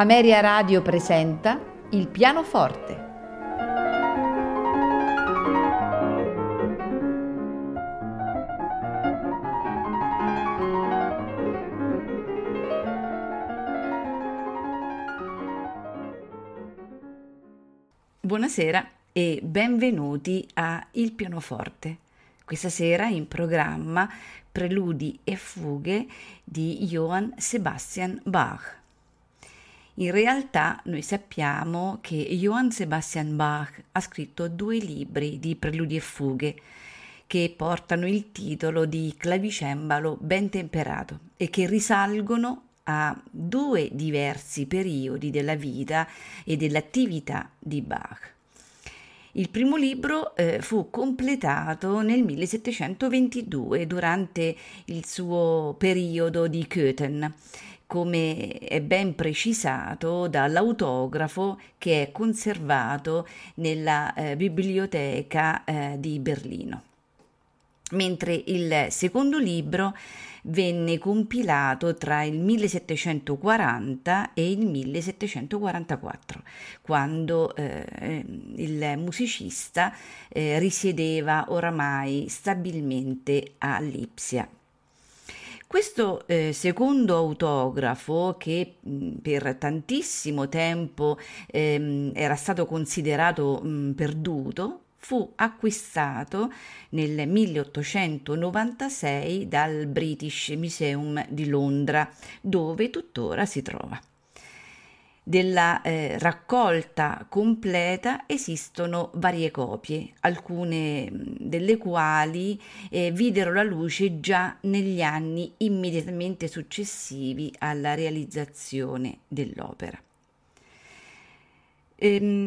Ameria Radio presenta Il pianoforte. Buonasera e benvenuti a Il pianoforte. Questa sera in programma Preludi e fughe di Johann Sebastian Bach. In realtà noi sappiamo che Johann Sebastian Bach ha scritto 2 libri di preludi e fughe che portano il titolo di Clavicembalo ben temperato e che risalgono a 2 diversi periodi della vita e dell'attività di Bach. Il primo libro fu completato nel 1722 durante il suo periodo di Köthen, come è ben precisato dall'autografo che è conservato nella biblioteca di Berlino. Mentre il secondo libro venne compilato tra il 1740 e il 1744, quando il musicista risiedeva oramai stabilmente a Lipsia. Questo secondo autografo, che per tantissimo tempo era stato considerato perduto, fu acquistato nel 1896 dal British Museum di Londra, dove tuttora si trova. Della raccolta completa esistono varie copie, alcune delle quali videro la luce già negli anni immediatamente successivi alla realizzazione dell'opera.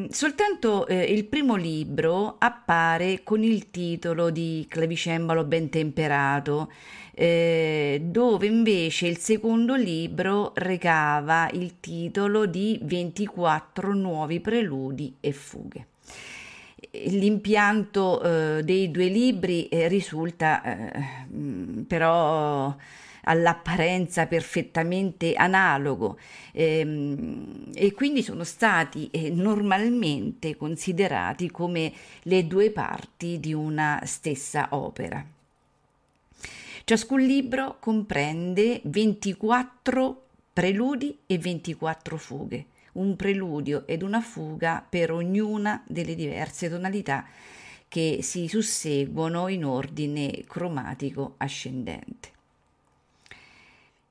Soltanto il primo libro appare con il titolo di Clavicembalo ben temperato, dove invece il secondo libro recava il titolo di 24 nuovi preludi e fughe. L'impianto dei 2 libri risulta però all'apparenza perfettamente analogo e quindi sono stati normalmente considerati come le 2 parti di una stessa opera. Ciascun libro comprende 24 preludi e 24 fughe, un preludio ed una fuga per ognuna delle diverse tonalità che si susseguono in ordine cromatico ascendente.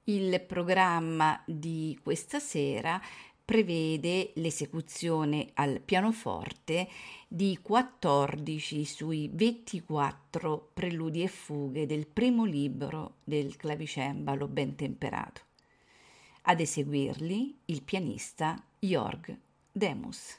Il programma di questa sera prevede l'esecuzione al pianoforte di 14 sui 24 preludi e fughe del primo libro del Clavicembalo ben temperato. Ad eseguirli il pianista Jörg Demus.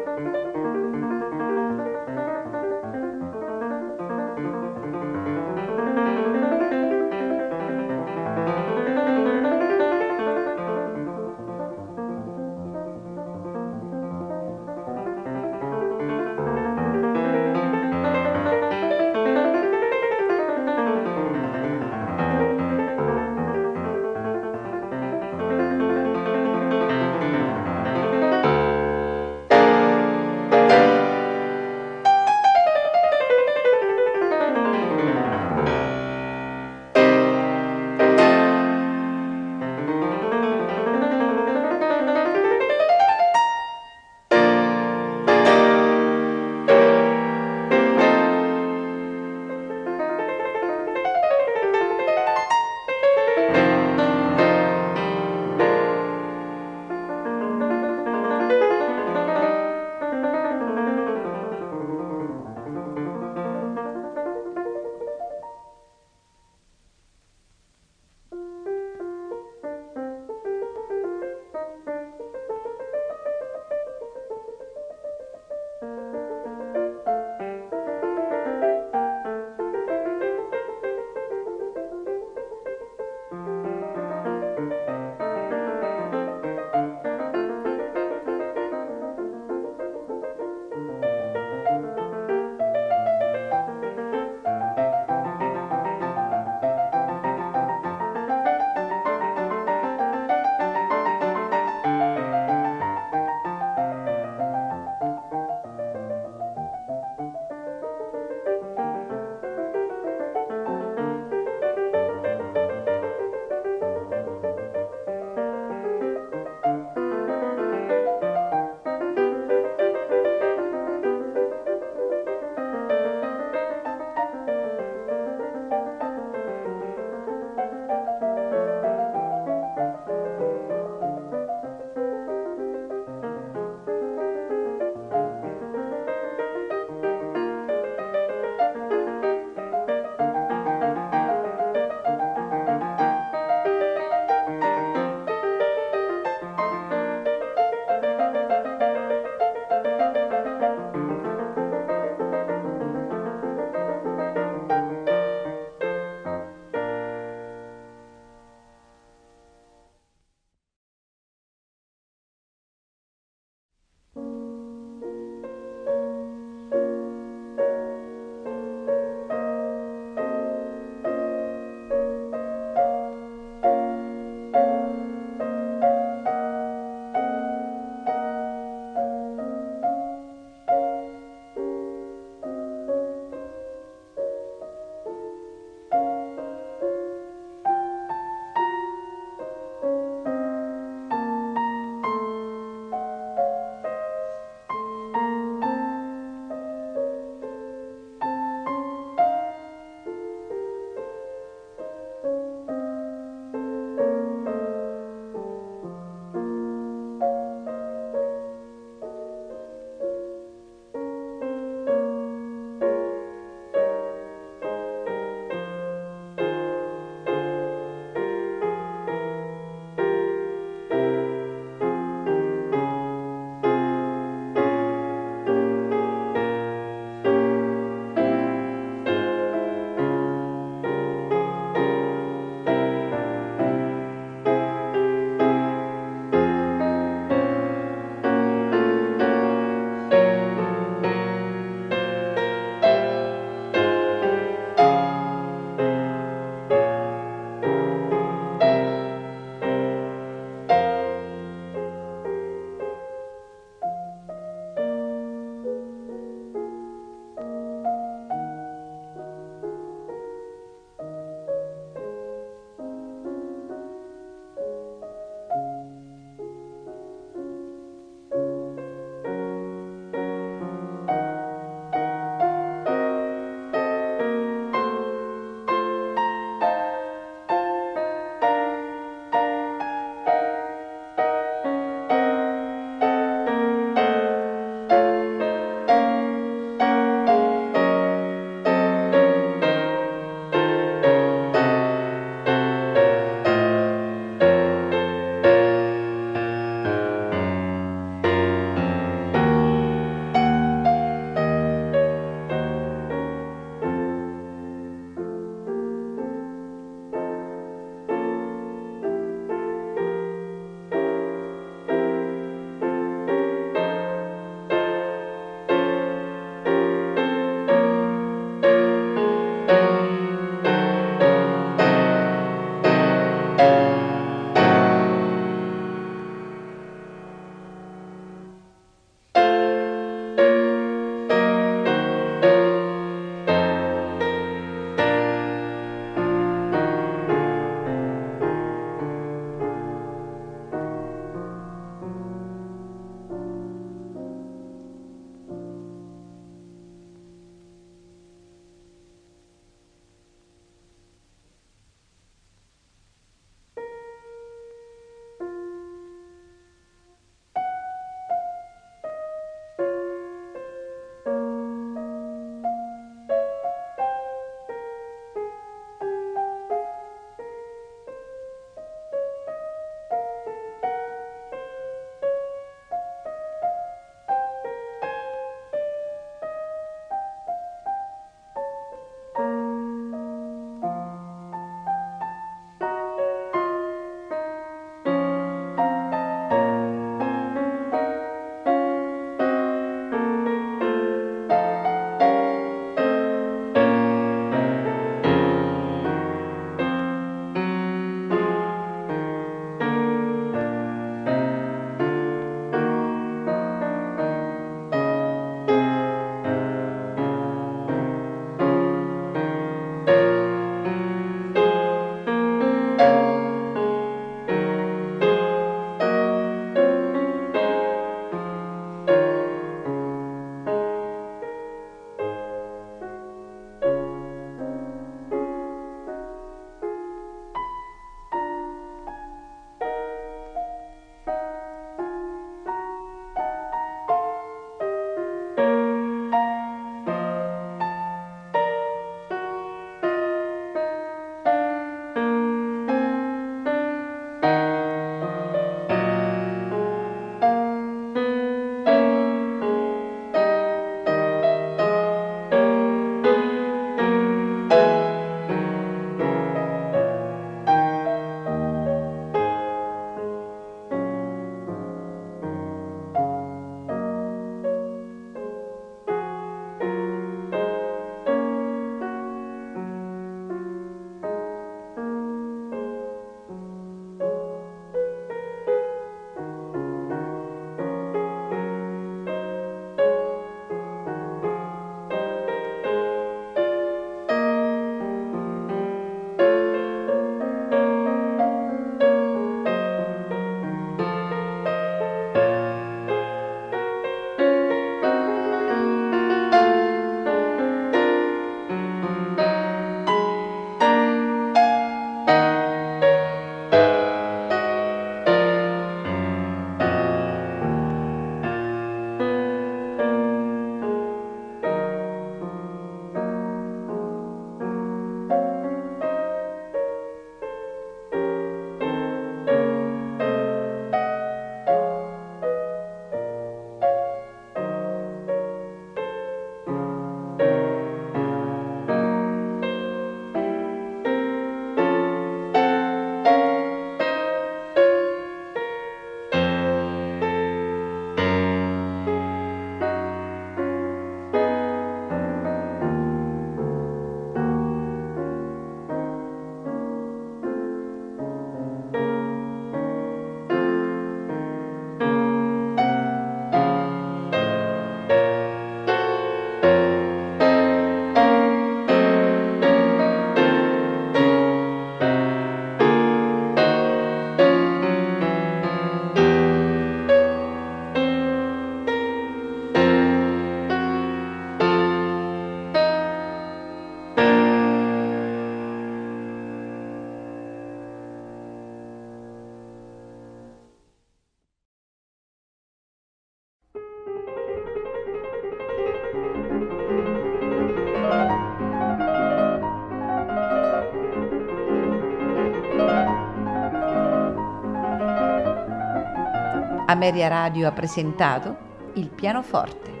Ameria Radio ha presentato Il pianoforte.